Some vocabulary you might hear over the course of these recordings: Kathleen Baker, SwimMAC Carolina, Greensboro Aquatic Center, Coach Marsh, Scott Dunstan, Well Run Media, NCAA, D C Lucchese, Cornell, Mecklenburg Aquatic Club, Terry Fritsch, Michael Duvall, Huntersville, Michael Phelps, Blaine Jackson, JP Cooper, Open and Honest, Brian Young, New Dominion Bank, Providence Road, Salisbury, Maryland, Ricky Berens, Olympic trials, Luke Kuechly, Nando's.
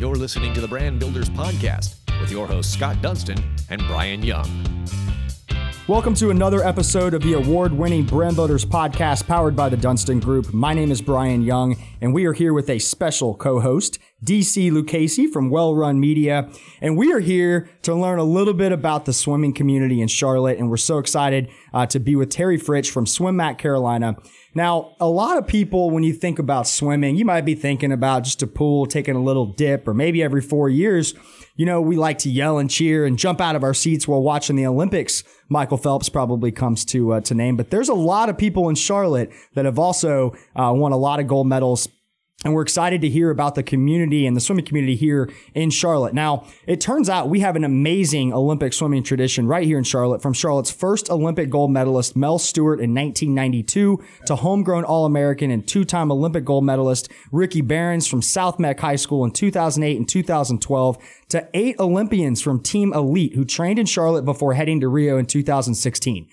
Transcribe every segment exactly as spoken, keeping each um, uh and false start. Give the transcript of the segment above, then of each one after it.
You're listening to the Brand Builders Podcast with your hosts Scott Dunstan and Brian Young. Welcome to another episode of the award-winning Brand Builders Podcast powered by the Dunstan Group. My name is Brian Young, and we are here with a special co-host, D C Lucchese from Well Run Media. And we are here to learn a little bit about the swimming community in Charlotte, and we're so excited uh, to be with Terry Fritsch from SwimMAC Carolina. Now, a lot of people, when you think about swimming, you might be thinking about just a pool, taking a little dip, or maybe every four years, you know, we like to yell and cheer and jump out of our seats while watching the Olympics. Michael Phelps probably comes to uh, to name, but there's a lot of people in Charlotte that have also uh, won a lot of gold medals, and we're excited to hear about the community and the swimming community here in Charlotte. Now, it turns out we have an amazing Olympic swimming tradition right here in Charlotte, from Charlotte's first Olympic gold medalist, Mel Stewart, in nineteen ninety-two, to homegrown All-American and two-time Olympic gold medalist, Ricky Berens from South Meck High School in two thousand eight and two thousand twelve, to eight Olympians from Team Elite who trained in Charlotte before heading to Rio in two thousand sixteen.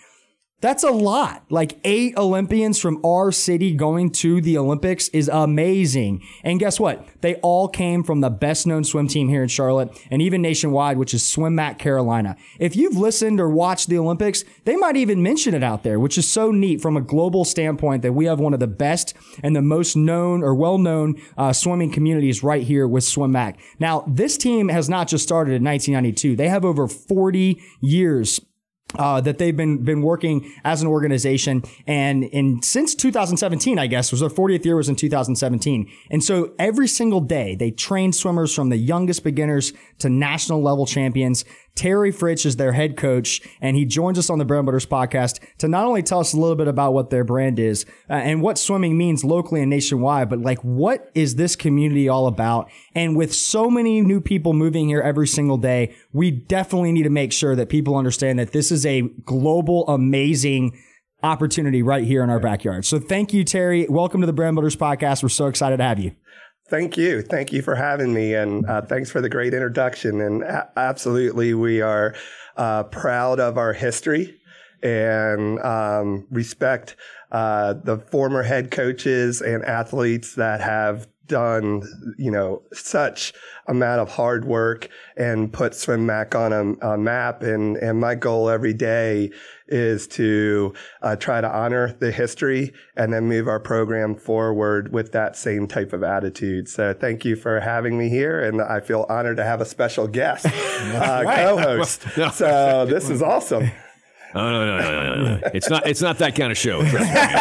That's a lot. Like, eight Olympians from our city going to the Olympics is amazing. And guess what? They all came from the best-known swim team here in Charlotte and even nationwide, which is SwimMAC Carolina. If you've listened or watched the Olympics, they might even mention it out there, which is so neat from a global standpoint that we have one of the best and the most known or well-known uh, swimming communities right here with SwimMAC. Now, this team has not just started in nineteen ninety-two. They have over forty years Uh, that they've been been working as an organization, and in since two thousand seventeen, I guess, was their fortieth year was in two thousand seventeen. And so every single day they train swimmers from the youngest beginners to national level champions. Terry Fritsch is their head coach, and he joins us on the Brand Builders Podcast to not only tell us a little bit about what their brand is uh, and what swimming means locally and nationwide, but like, what is this community all about? And with so many new people moving here every single day, we definitely need to make sure that people understand that this is a global, amazing opportunity right here in our backyard. So thank you, Terry. Welcome to the Brand Builders Podcast. We're so excited to have you. Thank you. Thank you for having me. And uh, thanks for the great introduction. And a- absolutely, we are uh, proud of our history and um, respect uh, the former head coaches and athletes that have done, you know, such amount of hard work and put SwimMAC on a, a map. And, and my goal every day is to uh, try to honor the history and then move our program forward with that same type of attitude. So thank you for having me here. And I feel honored to have a special guest, uh, right. co-host. Well, no. So this is awesome. Oh, no, no, no, no, no. It's not, it's not that kind of show. Trust me,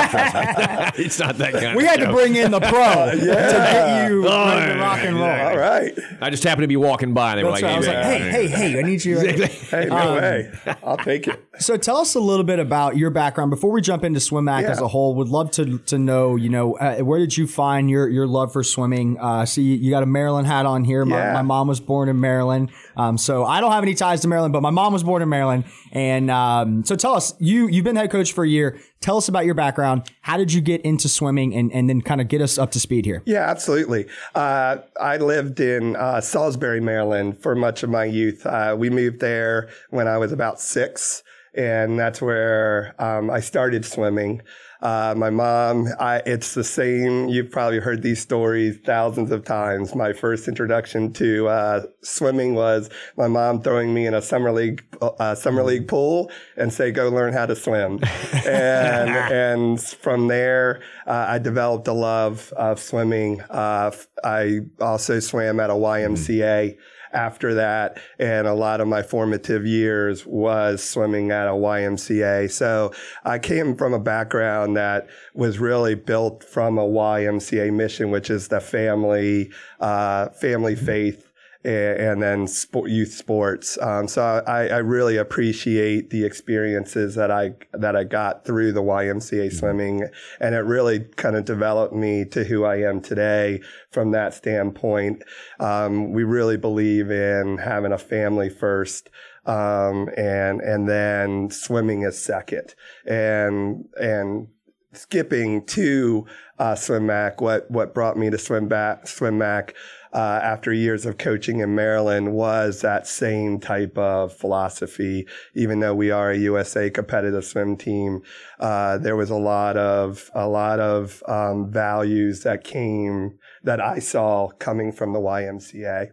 trust me. It's not that kind we of show. We had to bring in the pro yeah. to get you oh, yeah, rock and roll. Yeah. All right. I just happened to be walking by, and they That's were like, hey, I was like, hey, hey, hey, I need you. Right hey, no um, way. I'll take it. So tell us a little bit about your background. Before we jump into SwimMAC yeah. as a whole, would love to to know, you know, uh, where did you find your, your love for swimming? Uh, so you, you got a Maryland hat on here. My, yeah. my mom was born in Maryland. Um, so I don't have any ties to Maryland, but my mom was born in Maryland. And um, so tell us, you, you've been head coach for a year. Tell us about your background. How did you get into swimming, and, and then kind of get us up to speed here? Yeah, absolutely. Uh, I lived in uh, Salisbury, Maryland for much of my youth. Uh, we moved there when I was about six, and that's where um, I started swimming. Uh, my mom, I, it's the same. You've probably heard these stories thousands of times. My first introduction to uh, swimming was my mom throwing me in a summer league uh, summer league pool and say, "Go learn how to swim." and and from there, uh, I developed a love of swimming. Uh, I also swam at a Y M C A. After that, and a lot of my formative years was swimming at a Y M C A. So I came from a background that was really built from a Y M C A mission, which is the family, uh, family faith, and, and then sport, youth sports. Um, so I, I really appreciate the experiences that I that I got through the Y M C A swimming, and it really kind of developed me to who I am today. From that standpoint, um, we really believe in having a family first, um, and and then swimming is second, and and skipping to uh, SwimMAC, what what brought me to swim back, SwimMAC uh, after years of coaching in Maryland was that same type of philosophy. Even though we are a U S A competitive swim team, uh, there was a lot of a lot of um, values that came that I saw coming from the Y M C A.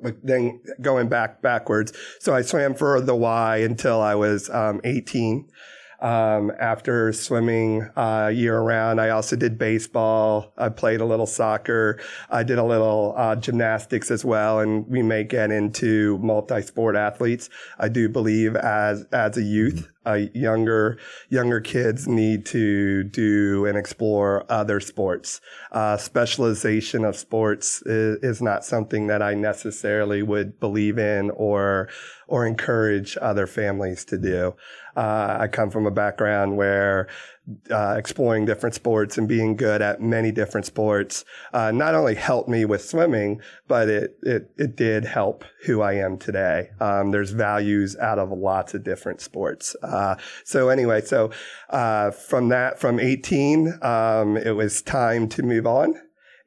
But then going back backwards, so I swam for the Y until I was um, eighteen. Um, after swimming uh, year round, I also did baseball. I played a little soccer. I did a little uh, gymnastics as well, and we may get into multi-sport athletes. I do believe as as a youth, uh, younger younger kids need to do and explore other sports. Uh, specialization of sports is, is not something that I necessarily would believe in or or encourage other families to do. Uh, I come from a background where uh, exploring different sports and being good at many different sports uh, not only helped me with swimming, but it it, it did help who I am today. Um, there's values out of lots of different sports. Uh, so anyway, so uh, from that, from eighteen, um, it was time to move on.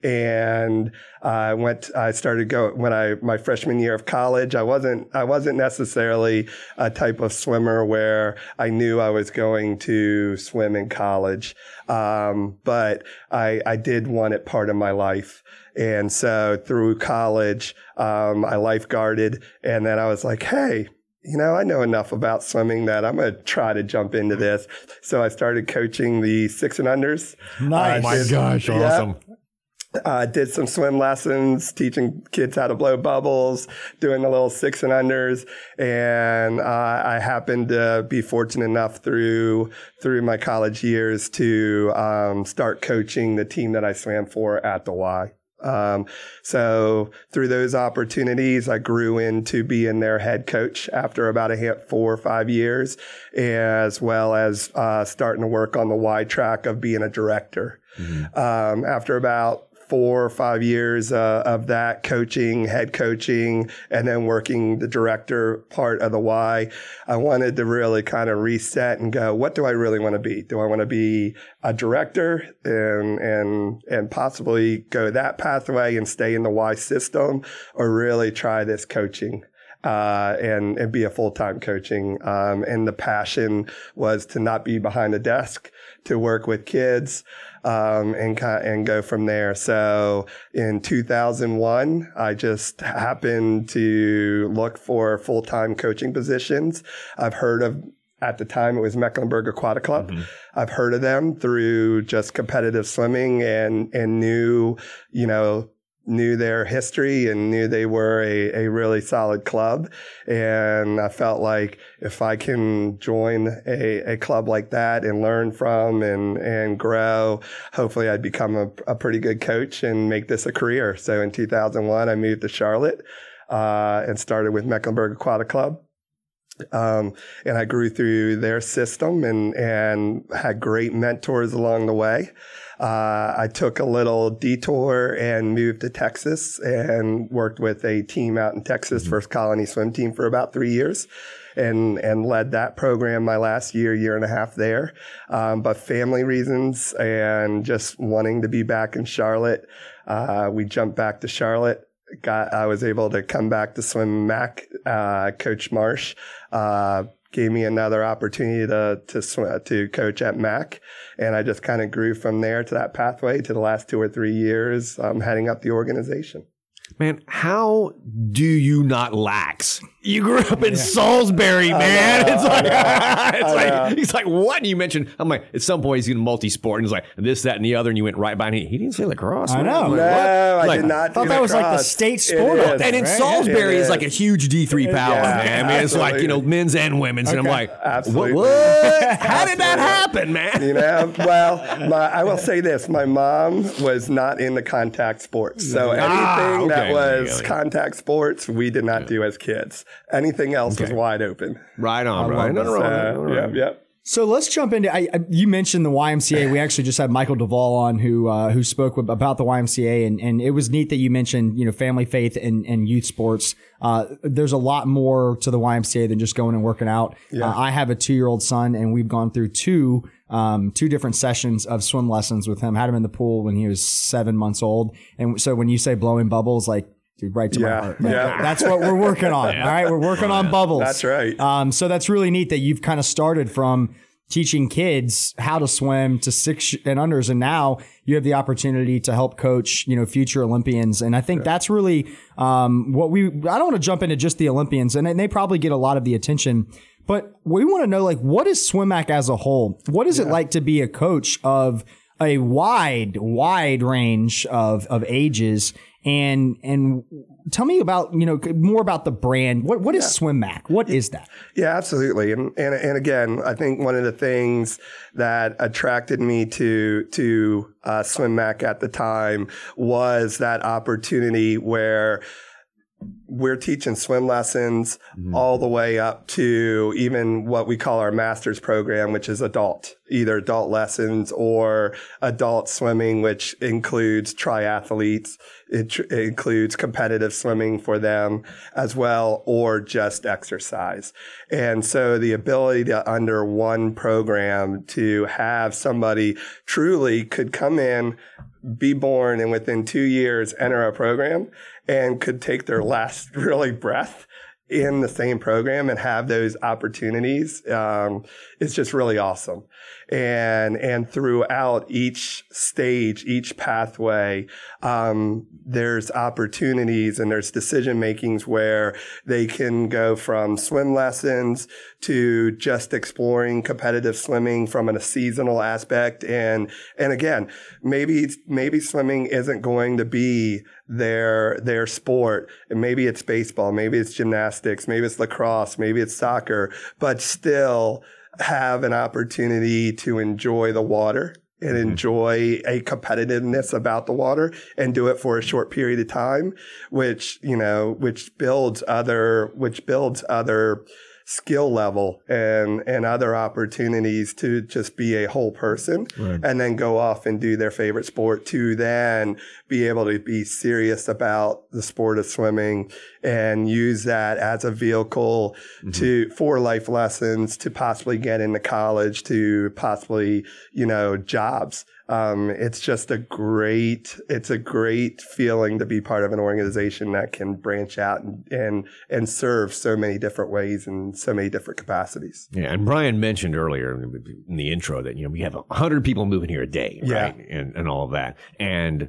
And I uh, went, I started going when I, my freshman year of college, I wasn't, I wasn't necessarily a type of swimmer where I knew I was going to swim in college. Um, but I, I did want it part of my life. And so through college, um, I lifeguarded, and then I was like, hey, you know, I know enough about swimming that I'm going to try to jump into this. So I started coaching the six and unders. Nice. Oh my did, gosh. Yeah, awesome. Uh, did some swim lessons, teaching kids how to blow bubbles, doing the little six and unders. And uh, I happened to be fortunate enough through through my college years to um, start coaching the team that I swam for at the Y. Um, so through those opportunities, I grew into being their head coach after about a four or five years, as well as uh, starting to work on the Y track of being a director. Mm-hmm. Um, after about four or five years uh, of that coaching, head coaching, and then working the director part of the Y, I wanted to really kind of reset and go, what do I really want to be? Do I want to be a director and and and possibly go that pathway and stay in the Y system, or really try this coaching? Uh, and, and be a full-time coaching. Um, and the passion was to not be behind a desk, to work with kids, um, and, and go from there. So in two thousand one, I just happened to look for full-time coaching positions. I've heard of, at the time, it was Mecklenburg Aquatic Club. Mm-hmm. I've heard of them through just competitive swimming and, and knew, you know, knew their history and knew they were a, a really solid club. And I felt like if I can join a, a club like that and learn from and, and grow, hopefully I'd become a, a pretty good coach and make this a career. So in two thousand one, I moved to Charlotte uh, and started with Mecklenburg Aquatic Club. Um, and I grew through their system and, and had great mentors along the way. Uh, I took a little detour and moved to Texas and worked with a team out in Texas, First Colony Swim Team, for about three years and, and led that program my last year, year and a half there. Um, but family reasons and just wanting to be back in Charlotte, uh, we jumped back to Charlotte. Got, I was able to come back to SwimMAC. Uh, Coach Marsh uh, gave me another opportunity to to, sw- to coach at MAC, and I just kind of grew from there to that pathway to the last two or three years um, heading up the organization. Man, how do you not lax? You grew up in yeah. Salisbury, man. Know, it's like, it's like he's like, what? And you mentioned, I'm like, at some point he's going to multi-sport. And he's like, this, that, and the other. And you went right by me. He didn't say lacrosse. I know. Like, no, I like, did not I thought that lacrosse was like the state sport. Is, and right? in Salisbury, it is. It's like a huge D three power, yeah, man. I mean, absolutely. It's like, you know, men's and women's. Okay. And I'm like, absolutely. what? what? How did that happen, man? You know, well, my, I will say this. My mom was not in the contact sports. So anything ah, okay. that was yeah, yeah, yeah. contact sports, we did not yeah. do as kids. Anything else okay. is wide open. Right on, right on. Uh, yep, yep. So let's jump into, I, I, you mentioned the Y M C A. We actually just had Michael Duvall on who uh, who spoke about the Y M C A, and, and it was neat that you mentioned, you know, family, faith, and, and youth sports. Uh, there's a lot more to the Y M C A than just going and working out. Yeah. Uh, I have a two-year-old son, and we've gone through two um, two different sessions of swim lessons with him. Had him in the pool when he was seven months old. And so when you say blowing bubbles, like, dude, right to yeah. my heart. Like, yeah. That's what we're working on. yeah. All right. We're working yeah. on bubbles. That's right. Um, so that's really neat that you've kind of started from teaching kids how to swim to six and unders. And now you have the opportunity to help coach, you know, future Olympians. And I think yeah. that's really um, what we, I don't want to jump into just the Olympians, and they probably get a lot of the attention, but we want to know, like, what is SwimMAC as a whole? What is yeah. it like to be a coach of a wide, wide range of, of ages? And, and tell me about, you know, more about the brand. What, what is yeah. SwimMAC? What is that? Yeah, absolutely. And, and, and again, I think one of the things that attracted me to, to, uh, SwimMAC at the time was that opportunity where we're teaching swim lessons mm-hmm. all the way up to even what we call our master's program, which is adult, either adult lessons or adult swimming, which includes triathletes. It, tr- it includes competitive swimming for them as well, or just exercise. And so the ability to, under one program, to have somebody truly could come in, be born, and within two years enter a program and could take their last really breath in the same program and have those opportunities. Um, it's just really awesome. And, and throughout each stage, each pathway, um, there's opportunities and there's decision makings where they can go from swim lessons to just exploring competitive swimming from a seasonal aspect. And, and again, maybe, maybe swimming isn't going to be their, their sport. And maybe it's baseball, maybe it's gymnastics, maybe it's lacrosse, maybe it's soccer, but still have an opportunity to enjoy the water and enjoy a competitiveness about the water, and do it for a short period of time, which, you know, which builds other, which builds other skill level and, and other opportunities to just be a whole person, right. and then go off and do their favorite sport, to then be able to be serious about the sport of swimming and use that as a vehicle mm-hmm. to, for life lessons, to possibly get into college, to possibly, you know, jobs. Um, it's just a great, it's a great feeling to be part of an organization that can branch out and, and, and serve so many different ways and so many different capacities. Yeah. And Brian mentioned earlier in the intro that, you know, we have a hundred people moving here a day, right? Yeah. And, and all of that. And,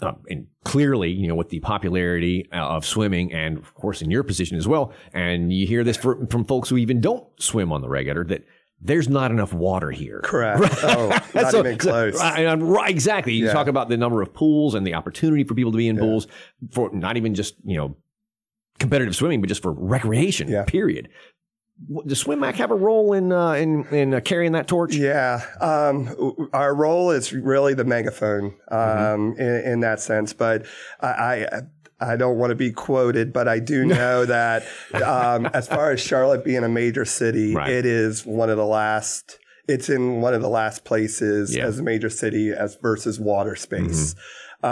uh, and clearly, you know, with the popularity of swimming, and of course in your position as well, and you hear this for, from folks who even don't swim on the regular, that there's not enough water here. Correct. Right? Oh, not so, even close. So, I, I, right, exactly. You yeah. talk about the number of pools and the opportunity for people to be in yeah. pools for not even just, you know, competitive swimming, but just for recreation, yeah. period. Does SwimMAC have a role in uh, in, in uh, carrying that torch? Yeah. Um, our role is really the megaphone um, mm-hmm. in, in that sense. But I... I I don't want to be quoted, but I do know that um, as far as Charlotte being a major city, right. it is one of the last, it's in one of the last places yeah. as a major city as versus water space. Mm-hmm.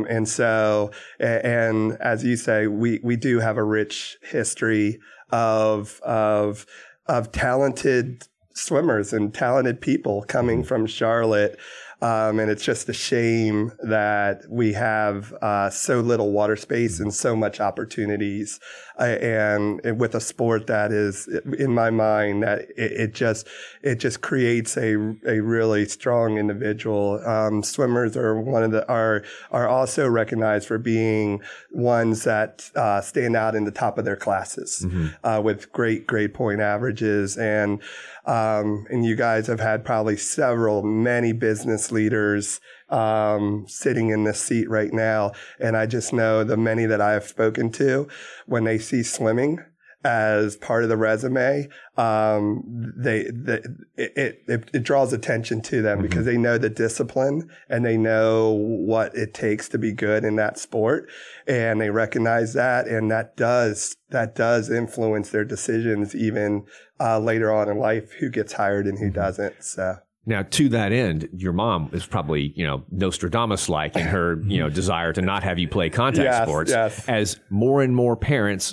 Um, and so, and, and as you say, we, we do have a rich history of, of, of talented swimmers and talented people coming mm-hmm. from Charlotte. Um, and it's just a shame that we have uh, so little water space and so much opportunities, uh, and, and with a sport that is, in my mind, that it, it just it just creates a a really strong individual. Um, swimmers are one of the are are also recognized for being ones that uh, stand out in the top of their classes mm-hmm. uh, with great grade point averages, and um, and you guys have had probably several many business leaders um, sitting in this seat right now. And I just know the many that I've spoken to, when they see swimming as part of the resume, um, they, they it, it, it draws attention to them mm-hmm. because they know the discipline and they know what it takes to be good in that sport. And they recognize that. And that does, that does influence their decisions even uh, later on in life, who gets hired and who doesn't. So. Now, to that end, your mom is probably, you know, Nostradamus-like in her, you know, desire to not have you play contact yes, sports, yes. as more and more parents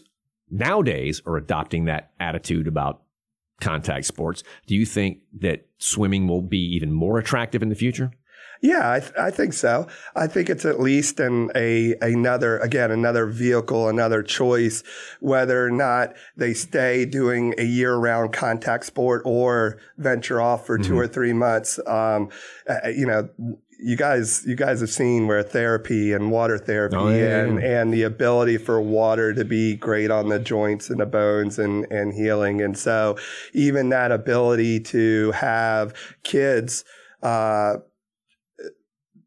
nowadays are adopting that attitude about contact sports. Do you think that swimming will be even more attractive in the future? Yeah, I, th- I think so. I think it's at least an a another again another vehicle, another choice, whether or not they stay doing a year-round contact sport or venture off for mm-hmm. two or three months. Um, uh, you know, you guys, you guys have seen where therapy and water therapy oh, yeah, and, yeah. and the ability for water to be great on the joints and the bones and, and healing, and so even that ability to have kids. Uh,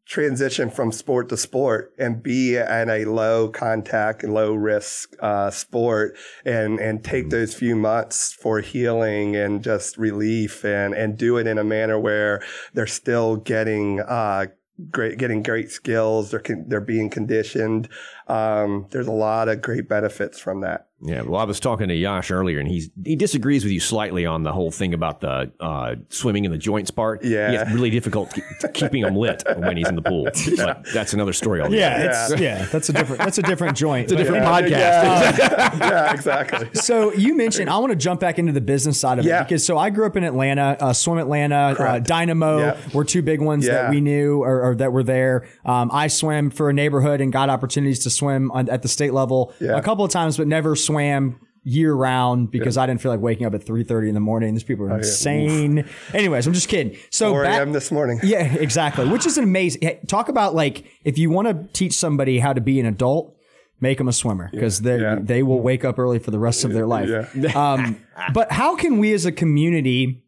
transition from sport to sport and be in a low contact, low risk uh, sport and, and take those few months for healing and just relief and, and do it in a manner where they're still getting uh, great, getting great skills. They're, con- they're being conditioned. Um, there's a lot of great benefits from that. Yeah, well, I was talking to Yash earlier, and he's he disagrees with you slightly on the whole thing about the uh, swimming in the joints part. Yeah, yeah, it's really difficult to keep, to keeping him lit when he's in the pool. Yeah. But that's another story. Altogether. Yeah, it's, yeah, that's a different that's a different joint. It's a different yeah, podcast. Yeah, um, yeah, exactly. So you mentioned I want to jump back into the business side of yeah. it because so I grew up in Atlanta, uh, Swim Atlanta, uh, Dynamo yeah. were two big ones yeah. that we knew or, or that were there. Um, I swam for a neighborhood and got opportunities to swim on, at the state level yeah. a couple of times, but never swam. Swam year round because yeah. I didn't feel like waking up at three thirty in the morning. These people are insane. Oh, yeah. Anyways, I'm just kidding. So four a.m. this morning. Yeah, exactly. Which is an amazing. Hey, talk about like if you want to teach somebody how to be an adult, make them a swimmer because yeah. they yeah. they will wake up early for the rest of their life. Yeah. Um, but how can we as a community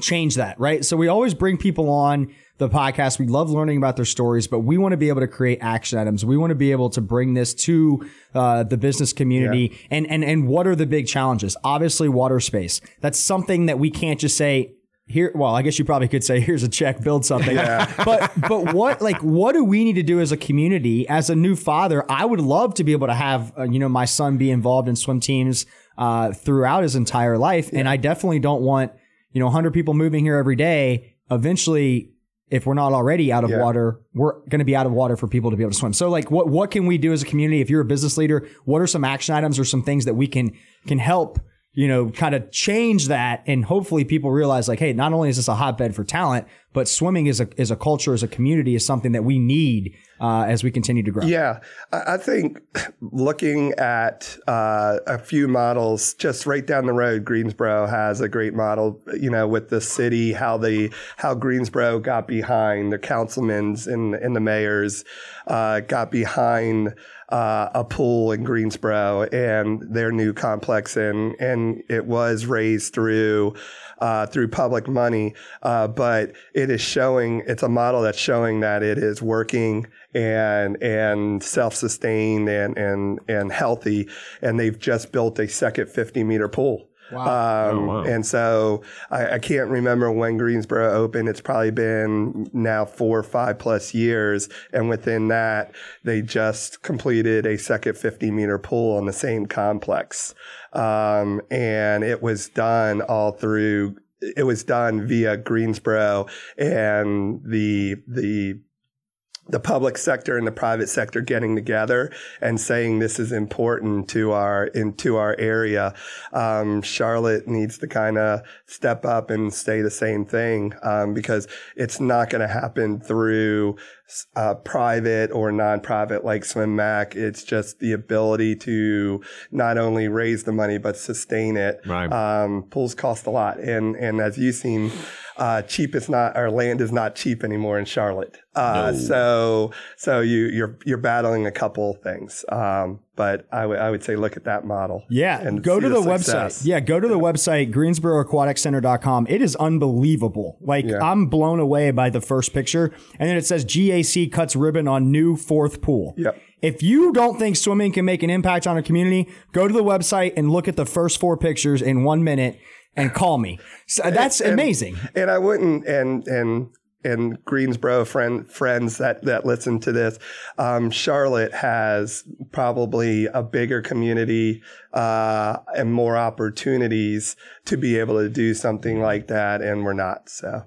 change that, right? So we always bring people on the podcast. We love learning about their stories, but we want to be able to create action items. We want to be able to bring this to uh, the business community. Yeah. And, and, and what are the big challenges? Obviously, water space. That's something that we can't just say here. Well, I guess you probably could say, here's a check, build something. Yeah. But, but what, like, what do we need to do as a community? As a new father, I would love to be able to have, uh, you know, my son be involved in swim teams uh, throughout his entire life. Yeah. And I definitely don't want, you know, one hundred people moving here every day. Eventually, if we're not already out of yeah. water, we're going to be out of water for people to be able to swim. So, like, what what can we do as a community? If you're a business leader, what are some action items or some things that we can can help, you know, kind of change that? And hopefully people realize, like, hey, not only is this a hotbed for talent, but swimming is a is a culture, as a community, is something that we need uh, as we continue to grow. Yeah, I think looking at uh, a few models just right down the road, Greensboro has a great model. You know, with the city, how the how Greensboro got behind the councilmen's and and the mayors uh, got behind uh, a pool in Greensboro and their new complex, and and it was raised through uh, through public money, uh, but it is showing, it's a model that's showing that it is working and and self-sustained and and and healthy. And they've just built a second fifty meter pool. Wow. Um, oh, wow. And so I, I can't remember when Greensboro opened. It's probably been now four or five plus years. And within that, they just completed a second fifty meter pool on the same complex. Um, and it was done all through It was done via Greensboro and the the the public sector and the private sector getting together and saying this is important to our into our area. Um, Charlotte needs to kind of step up and say the same thing um, because it's not going to happen through Uh, private or non-profit like SwimMAC. It's just the ability to not only raise the money but sustain it. Right. Um, pools cost a lot, and and as you've seen, uh, cheap is not, or land is not cheap anymore in Charlotte. Uh, no. So so you you're you're battling a couple things. Um, But I, w- I would say look at that model. Yeah, and go to the, the website. Yeah, go to the website, greensboro aquatic center dot com. It is unbelievable. Like, yeah. I'm blown away by the first picture. And then it says G A C cuts ribbon on new fourth pool. Yep. If you don't think swimming can make an impact on a community, go to the website and look at the first four pictures in one minute and call me. So that's and, amazing. And, and I wouldn't – and and. and Greensboro friend, friends that, that listen to this, um, Charlotte has probably a bigger community uh, and more opportunities to be able to do something like that, and we're not. So,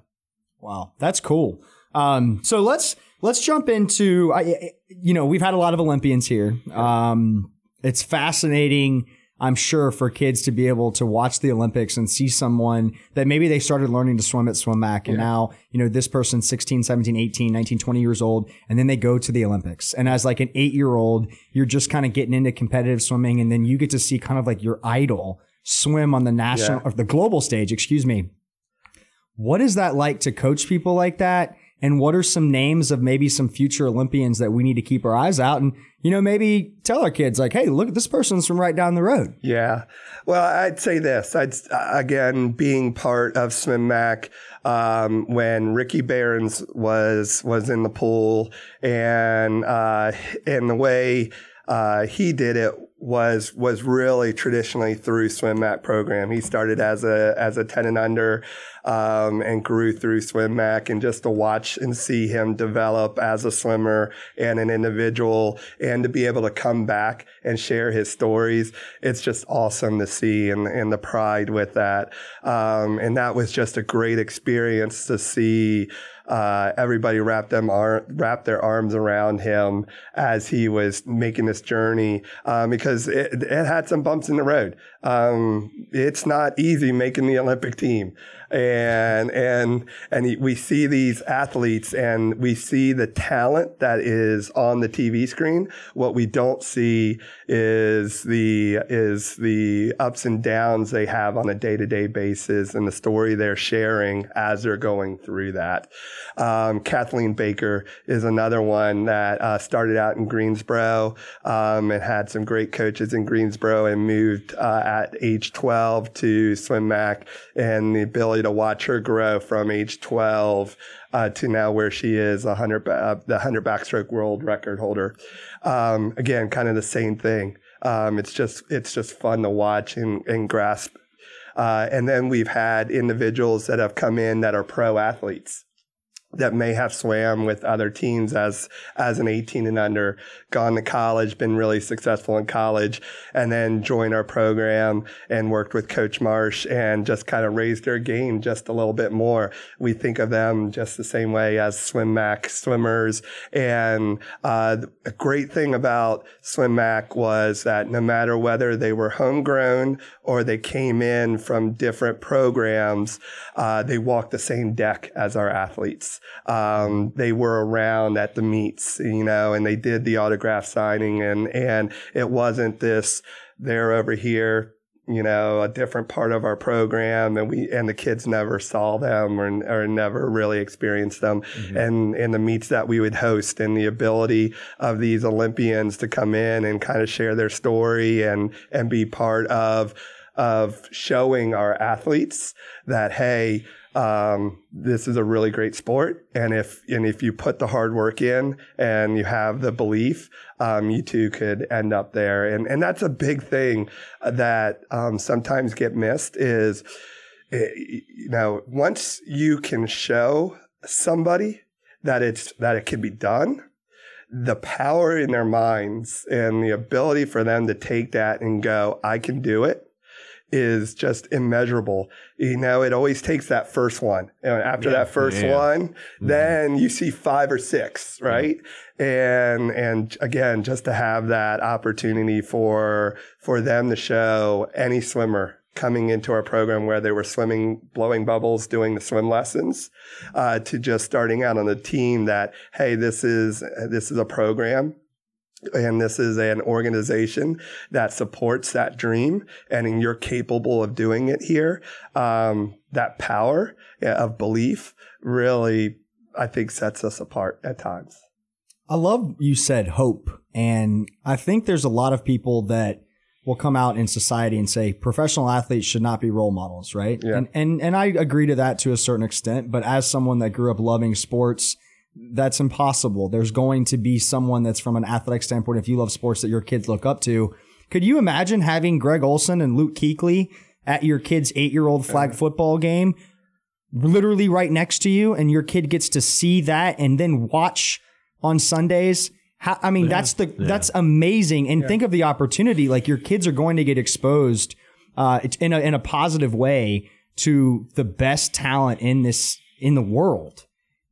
wow, that's cool. Um, so let's let's jump into. I, you know, we've had a lot of Olympians here. Um, it's fascinating. I'm sure, for kids to be able to watch the Olympics and see someone that maybe they started learning to swim at SwimMAC, and yeah. now, you know, this person's sixteen, seventeen, eighteen, nineteen, twenty years old, and then they go to the Olympics. And as like an eight-year-old, you're just kind of getting into competitive swimming, and then you get to see kind of like your idol swim on the national yeah. or the global stage, excuse me. What is that like to coach people like that? And what are some names of maybe some future Olympians that we need to keep our eyes out and, you know, maybe tell our kids like, hey, look at this person's from right down the road? Yeah. Well, I'd say this. I'd again, being part of SwimMAC, um, when Ricky Berens was was in the pool, and uh, and the way uh, he did it was was really traditionally through SwimMAC program. He started as a as a ten and under, um, and grew through SwimMAC, and just to watch and see him develop as a swimmer and an individual, and to be able to come back and share his stories, it's just awesome to see, and and the pride with that. Um, and that was just a great experience to see. Uh, everybody wrapped them ar- wrapped their arms around him as he was making this journey, um, because it, it had some bumps in the road. Um, it's not easy making the Olympic team, and and and we see these athletes, and we see the talent that is on the T V screen. What we don't see is the is the ups and downs they have on a day-to-day basis, and the story they're sharing as they're going through that. Um, Kathleen Baker is another one that uh, started out in Greensboro, um, and had some great coaches in Greensboro, and moved uh, at age twelve to SwimMAC, and the ability to watch her grow from age twelve uh, to now where she is a hundred, uh, the one hundred backstroke world record holder. Um, again, kind of the same thing. Um, it's just it's just fun to watch and, and grasp. Uh, and then we've had individuals that have come in that are pro athletes, that may have swam with other teams as as an eighteen and under, gone to college, been really successful in college, and then joined our program and worked with Coach Marsh and just kind of raised their game just a little bit more. We think of them just the same way as SwimMAC swimmers. And uh, a great thing about SwimMAC was that no matter whether they were homegrown or they came in from different programs, uh, they walked the same deck as our athletes. Um, they were around at the meets, you know, and they did the autograph signing, and, and it wasn't this, they're over here, you know, a different part of our program, and we, and the kids never saw them or, or never really experienced them. Mm-hmm. And, and the meets that we would host, and the ability of these Olympians to come in and kind of share their story and, and be part of, of showing our athletes that, hey, Um, this is a really great sport, and if and if you put the hard work in and you have the belief, um, you too could end up there. And and that's a big thing that um, sometimes get missed is, you know, once you can show somebody that it's that it can be done, the power in their minds and the ability for them to take that and go, I can do it, is just immeasurable. You know, it always takes that first one. And after yeah, that first yeah. one, mm-hmm. then you see five or six, right? Mm-hmm. And and again, just to have that opportunity for for them to show any swimmer coming into our program, where they were swimming, blowing bubbles, doing the swim lessons, uh, to just starting out on the team, that, hey, this is this is a program. And this is an organization that supports that dream, and you're capable of doing it here. Um, that power of belief really, I think, sets us apart at times. I love you said hope. And I think there's a lot of people that will come out in society and say professional athletes should not be role models, right? Yeah. And, and, and I agree to that to a certain extent. But as someone that grew up loving sports, that's impossible. There's going to be someone that's from an athletic standpoint, if you love sports, that your kids look up to. Could you imagine having Greg Olson and Luke Kuechly at your kid's eight-year-old flag football game, literally right next to you, and your kid gets to see that and then watch on Sundays? How, I mean, yeah. that's the yeah. that's amazing. And yeah. think of the opportunity. Like, your kids are going to get exposed uh, in a in a positive way to the best talent in this in the world.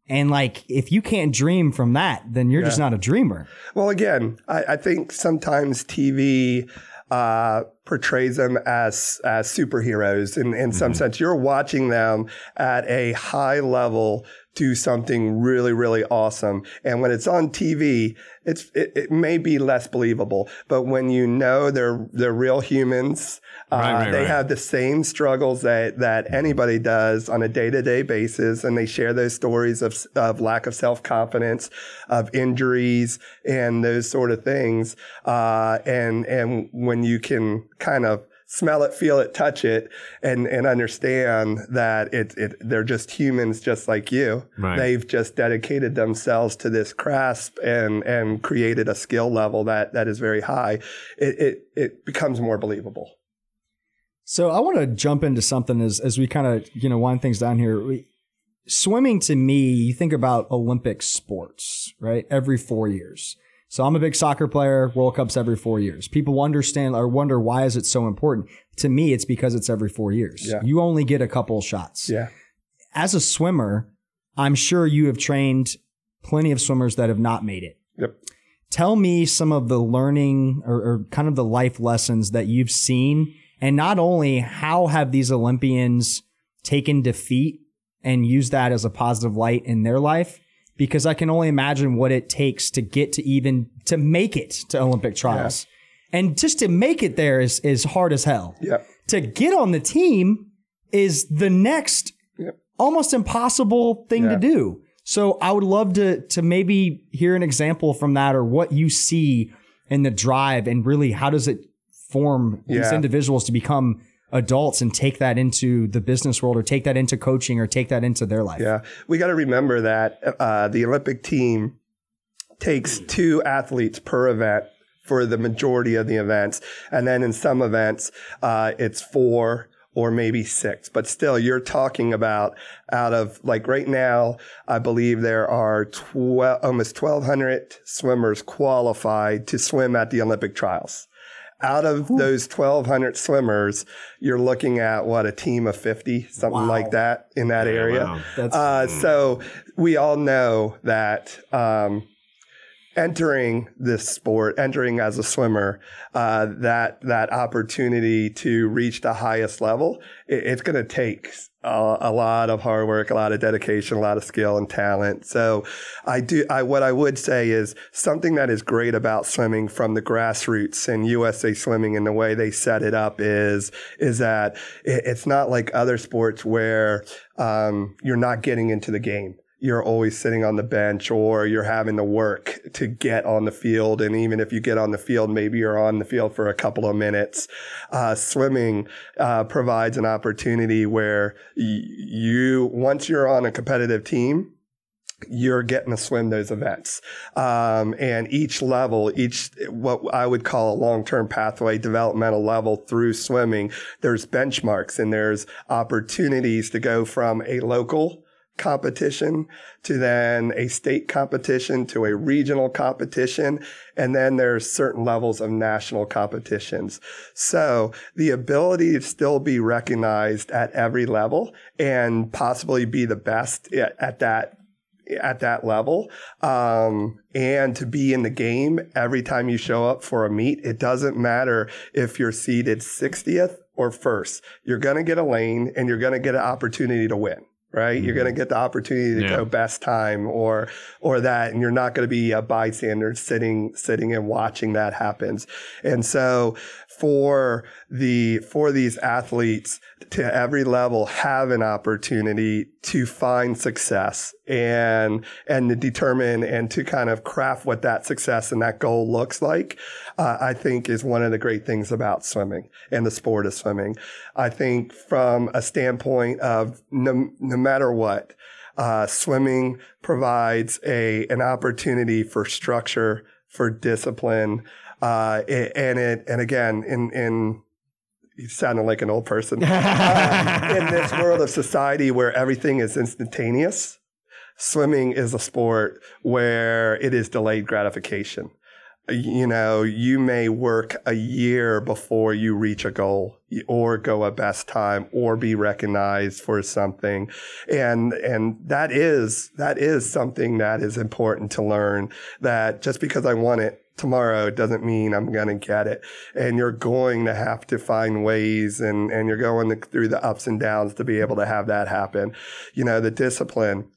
And like, if you can't dream from that, then you're yeah. just not a dreamer. Well, again, I, I think sometimes T V uh, portrays them as, as superheroes in, in some mm-hmm. sense. You're watching them at a high level do something really, really awesome. And when it's on T V, it's it, it may be less believable. But when you know they're they're real humans, uh, right, right, they right. have the same struggles that, that anybody does on a day-to-day basis, and they share those stories of of lack of self-confidence, of injuries, and those sort of things. Uh, and and when you can kind of smell it, feel it, touch it, and, and understand that it, it they're just humans just like you. Right. They've just dedicated themselves to this craft and and created a skill level that, that is very high. It, it it becomes more believable. So I want to jump into something as as we kind of you know wind things down here. We, swimming to me, you think about Olympic sports, right? Every four years. So I'm a big soccer player, World Cup's every four years. People understand or wonder why is it so important. To me, it's because it's every four years. Yeah. You only get a couple shots. Yeah. As a swimmer, I'm sure you have trained plenty of swimmers that have not made it. Yep. Tell me some of the learning or, or kind of the life lessons that you've seen. And not only how have these Olympians taken defeat and used that as a positive light in their life, because I can only imagine what it takes to get to even to make it to Olympic trials. Yeah. And just to make it there is, is hard as hell. Yep. To get on the team is the next yep. almost impossible thing yeah. to do. So I would love to, to maybe hear an example from that, or what you see in the drive and really how does it form yeah. these individuals to become adults and take that into the business world, or take that into coaching, or take that into their life. Yeah. We got to remember that uh, the Olympic team takes two athletes per event for the majority of the events. And then in some events, uh, it's four or maybe six. But still, you're talking about out of, like right now, I believe there are twelve, almost twelve hundred swimmers qualified to swim at the Olympic trials. Out of those twelve hundred swimmers, you're looking at, what, a team of fifty, something wow. like that in that yeah, area. Wow. That's uh, so we all know that um, entering this sport, entering as a swimmer, uh, that that opportunity to reach the highest level, it, it's going to take a, a lot of hard work, a lot of dedication, a lot of skill and talent. So I do. I, what I would say is something that is great about swimming from the grassroots and U S A Swimming and the way they set it up is is that it, it's not like other sports where um, you're not getting into the game. You're always sitting on the bench, or you're having to work to get on the field. And even if you get on the field, maybe you're on the field for a couple of minutes. Uh, swimming uh, provides an opportunity where y- you, once you're on a competitive team, you're getting to swim those events. Um, and each level, each what I would call a long-term pathway, developmental level through swimming, there's benchmarks and there's opportunities to go from a local competition to then a state competition to a regional competition. And then there's certain levels of national competitions. So the ability to still be recognized at every level and possibly be the best at, at that at that level, um, and to be in the game every time you show up for a meet. It doesn't matter if you're seated sixtieth or first, you're going to get a lane and you're going to get an opportunity to win. Right? Mm-hmm. You're going to get the opportunity to yeah. go best time or, or that, and you're not going to be a bystander sitting, sitting and watching that happens. And so for the, for these athletes to every level have an opportunity to find success and, and to determine and to kind of craft what that success and that goal looks like, uh, I think is one of the great things about swimming and the sport of swimming. I think from a standpoint of no, no matter what, uh, swimming provides a, an opportunity for structure, for discipline, uh, and it, and again, in, in, you sounded like an old person. um, in this world of society where everything is instantaneous, swimming is a sport where it is delayed gratification. you know, you may work a year before you reach a goal or go a best time or be recognized for something. And, and that is, that is something that is important to learn, that just because I want it tomorrow doesn't mean I'm going to get it. And you're going to have to find ways, and, and you're going to, through the ups and downs to be able to have that happen. You know, the discipline,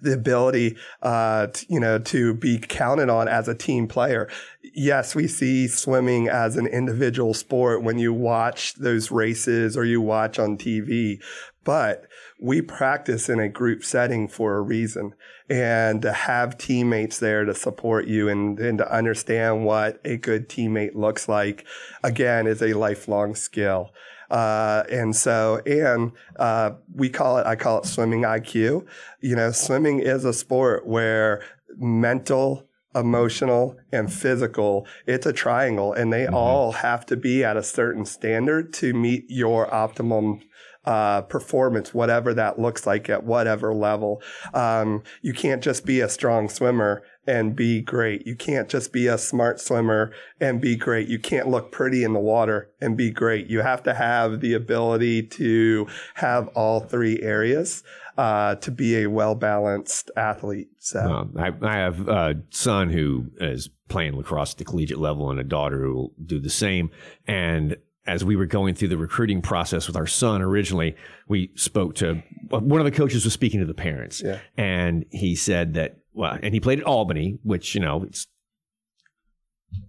the ability, uh, t- you know, to be counted on as a team player. Yes, we see swimming as an individual sport when you watch those races or you watch on T V, but we practice in a group setting for a reason. And to have teammates there to support you and, and to understand what a good teammate looks like, again, is a lifelong skill. Uh, and so, and, uh, we call it, I call it swimming I Q. You know, swimming is a sport where mental, emotional, and physical, it's a triangle, and they mm-hmm. all have to be at a certain standard to meet your optimum, uh, performance, whatever that looks like at whatever level. Um, you can't just be a strong swimmer and be great. You can't just be a smart swimmer and be great. You can't look pretty in the water and be great. You have to have the ability to have all three areas uh, to be a well-balanced athlete. So um, I, I have a son who is playing lacrosse at the collegiate level and a daughter who will do the same. And as we were going through the recruiting process with our son originally, we spoke to one of the coaches was speaking to the parents. Yeah. And he said that, well, and he played at Albany, which, you know, it's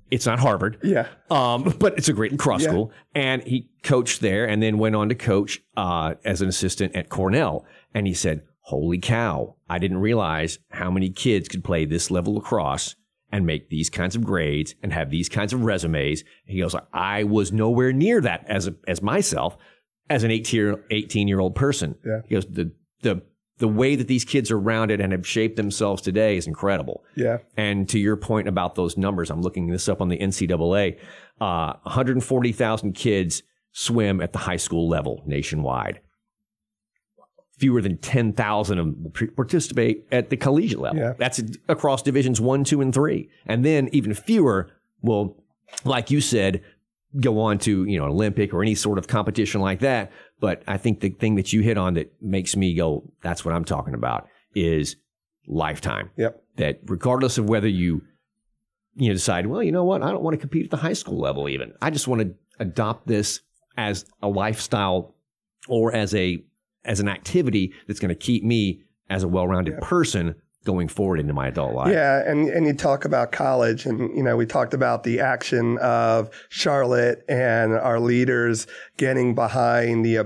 it's not Harvard. Yeah. Um, but it's a great lacrosse yeah. school. And he coached there and then went on to coach uh, as an assistant at Cornell. And he said, holy cow, I didn't realize how many kids could play this level lacrosse and make these kinds of grades and have these kinds of resumes. And he goes, I was nowhere near that as a, as myself, as an eighteen-year-old person. Yeah. He goes, the the... the way that these kids are rounded and have shaped themselves today is incredible. Yeah. And to your point about those numbers, I'm looking this up on the N C double A. Uh, one hundred forty thousand kids swim at the high school level nationwide. Fewer than ten thousand of them participate at the collegiate level. Yeah. That's across divisions one, two, and three. And then even fewer will, like you said, go on to, you know, Olympic or any sort of competition like that. But I think the thing that you hit on that makes me go, that's what I'm talking about, is lifetime. Yep. That regardless of whether you, you know, decide, well, you know what, I don't want to compete at the high school level even. I just want to adopt this as a lifestyle or as a as an activity that's going to keep me as a well-rounded yep. person going forward into my adult life. Yeah, and, and you talk about college, and, you know, we talked about the action of Charlotte and our leaders getting behind the,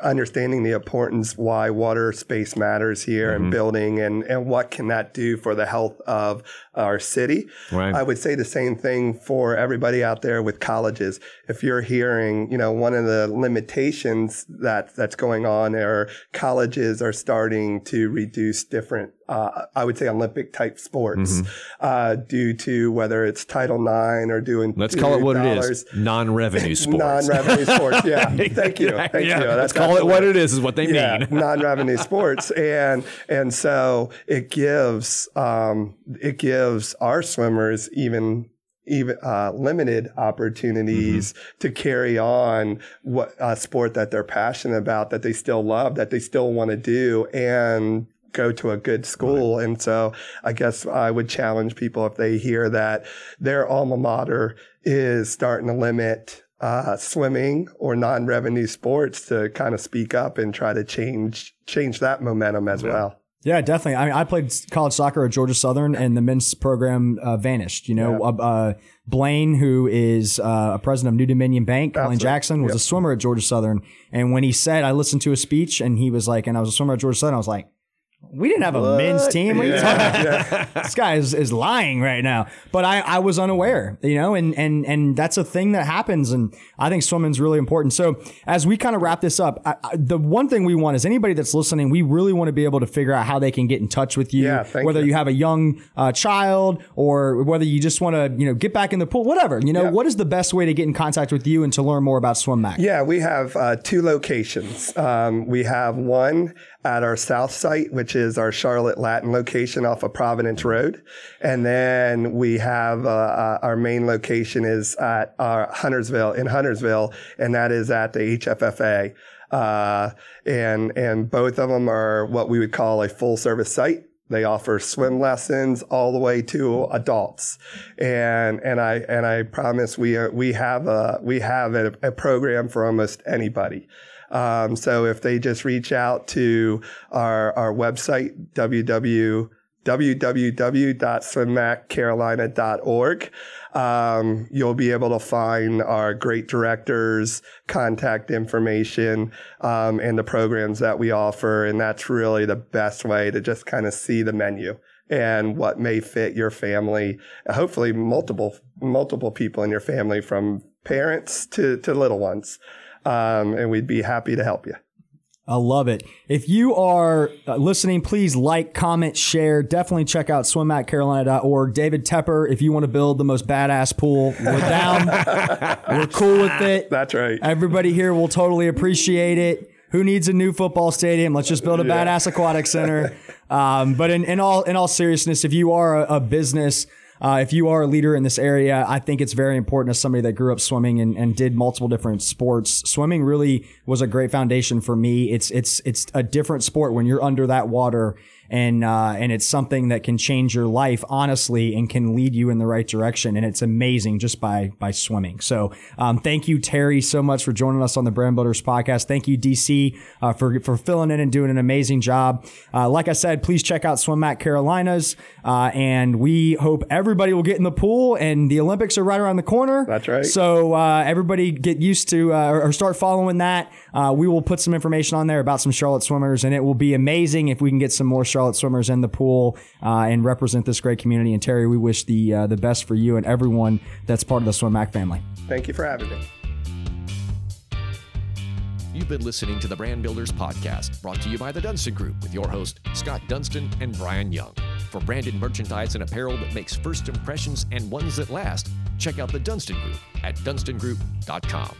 understanding the importance why water space matters here mm-hmm. and building and, and what can that do for the health of our city. Right. I would say the same thing for everybody out there with colleges. If you're hearing, you know, one of the limitations that that's going on are colleges are starting to reduce different Uh, I would say Olympic type sports mm-hmm. uh, due to whether it's Title nine or doing. Let's call it what it is. Non-revenue sports. Non-revenue sports. Yeah. Thank you. Thank yeah. you. That's Let's call it what it is is what they yeah, mean. Non-revenue sports. And and so it gives um, it gives our swimmers even even uh, limited opportunities mm-hmm. to carry on what a uh, sport that they're passionate about, that they still love, that they still want to do, and go to a good school. Right. And so I guess I would challenge people if they hear that their alma mater is starting to limit uh, swimming or non-revenue sports to kind of speak up and try to change change that momentum as yeah. well. Yeah, definitely. I mean, I played college soccer at Georgia Southern, and the men's program uh, vanished. You know, yeah. uh, Blaine, who is uh, a president of New Dominion Bank, Absolutely. Blaine Jackson, was yep. a swimmer at Georgia Southern. And when he said, I listened to a speech, and he was like, and I was a swimmer at Georgia Southern, I was like, we didn't have a what? men's team. What are you talking about? This guy is, is lying right now. But I, I was unaware, you know, and, and, and that's a thing that happens. And I think swimming's really important. So as we kind of wrap this up, I, I, the one thing we want is anybody that's listening, we really want to be able to figure out how they can get in touch with you, yeah, whether you. you have a young uh, child or whether you just want to, you know, get back in the pool, whatever, you know, yeah. what is the best way to get in contact with you and to learn more about SwimMAC? Yeah, we have uh, two locations. Um, we have one at our south site, which is our Charlotte Latin location off of Providence Road. And then we have uh, uh, our main location is at our Huntersville, in Huntersville, and that is at the H F F A. Uh, and, and both of them are what we would call a full service site. They offer swim lessons all the way to adults, and and I and I promise we are, we have a we have a, a program for almost anybody. Um, so if they just reach out to our our website w w w dot swim mac carolina dot org, um, you'll be able to find our great directors, contact information, um, and the programs that we offer. And that's really the best way to just kind of see the menu and what may fit your family, hopefully multiple, multiple people in your family, from parents to, to little ones. Um, and we'd be happy to help you. I love it. If you are listening, please like, comment, share. Definitely check out swim mac carolina dot org. David Tepper, if you want to build the most badass pool, we're down. We're cool with it. That's right. Everybody here will totally appreciate it. Who needs a new football stadium? Let's just build a yeah. badass aquatic center. Um, but in, in all in all seriousness, if you are a, a business, uh, if you are a leader in this area, I think it's very important as somebody that grew up swimming and, and did multiple different sports. Swimming really was a great foundation for me. It's, it's, it's a different sport when you're under that water, and, uh, and it's something that can change your life, honestly, and can lead you in the right direction. And it's amazing just by, by swimming. So, um, thank you, Terry, so much for joining us on the Brand Builders Podcast. Thank you, D C, uh, for, for filling in and doing an amazing job. Uh, like I said, please check out SwimMAC Carolinas. Uh, and we hope everyone Everybody will get in the pool, and the Olympics are right around the corner. That's right. So uh, everybody get used to uh, or start following that. Uh, we will put some information on there about some Charlotte swimmers, and it will be amazing if we can get some more Charlotte swimmers in the pool uh, and represent this great community. And Terry, we wish the uh, the best for you and everyone that's part of the SwimMAC family. Thank you for having me. You've been listening to the Brand Builders Podcast, brought to you by the Dunstan Group, with your hosts, Scott Dunstan and Brian Young. For branded merchandise and apparel that makes first impressions and ones that last, check out the Dunstan Group at dunstan group dot com.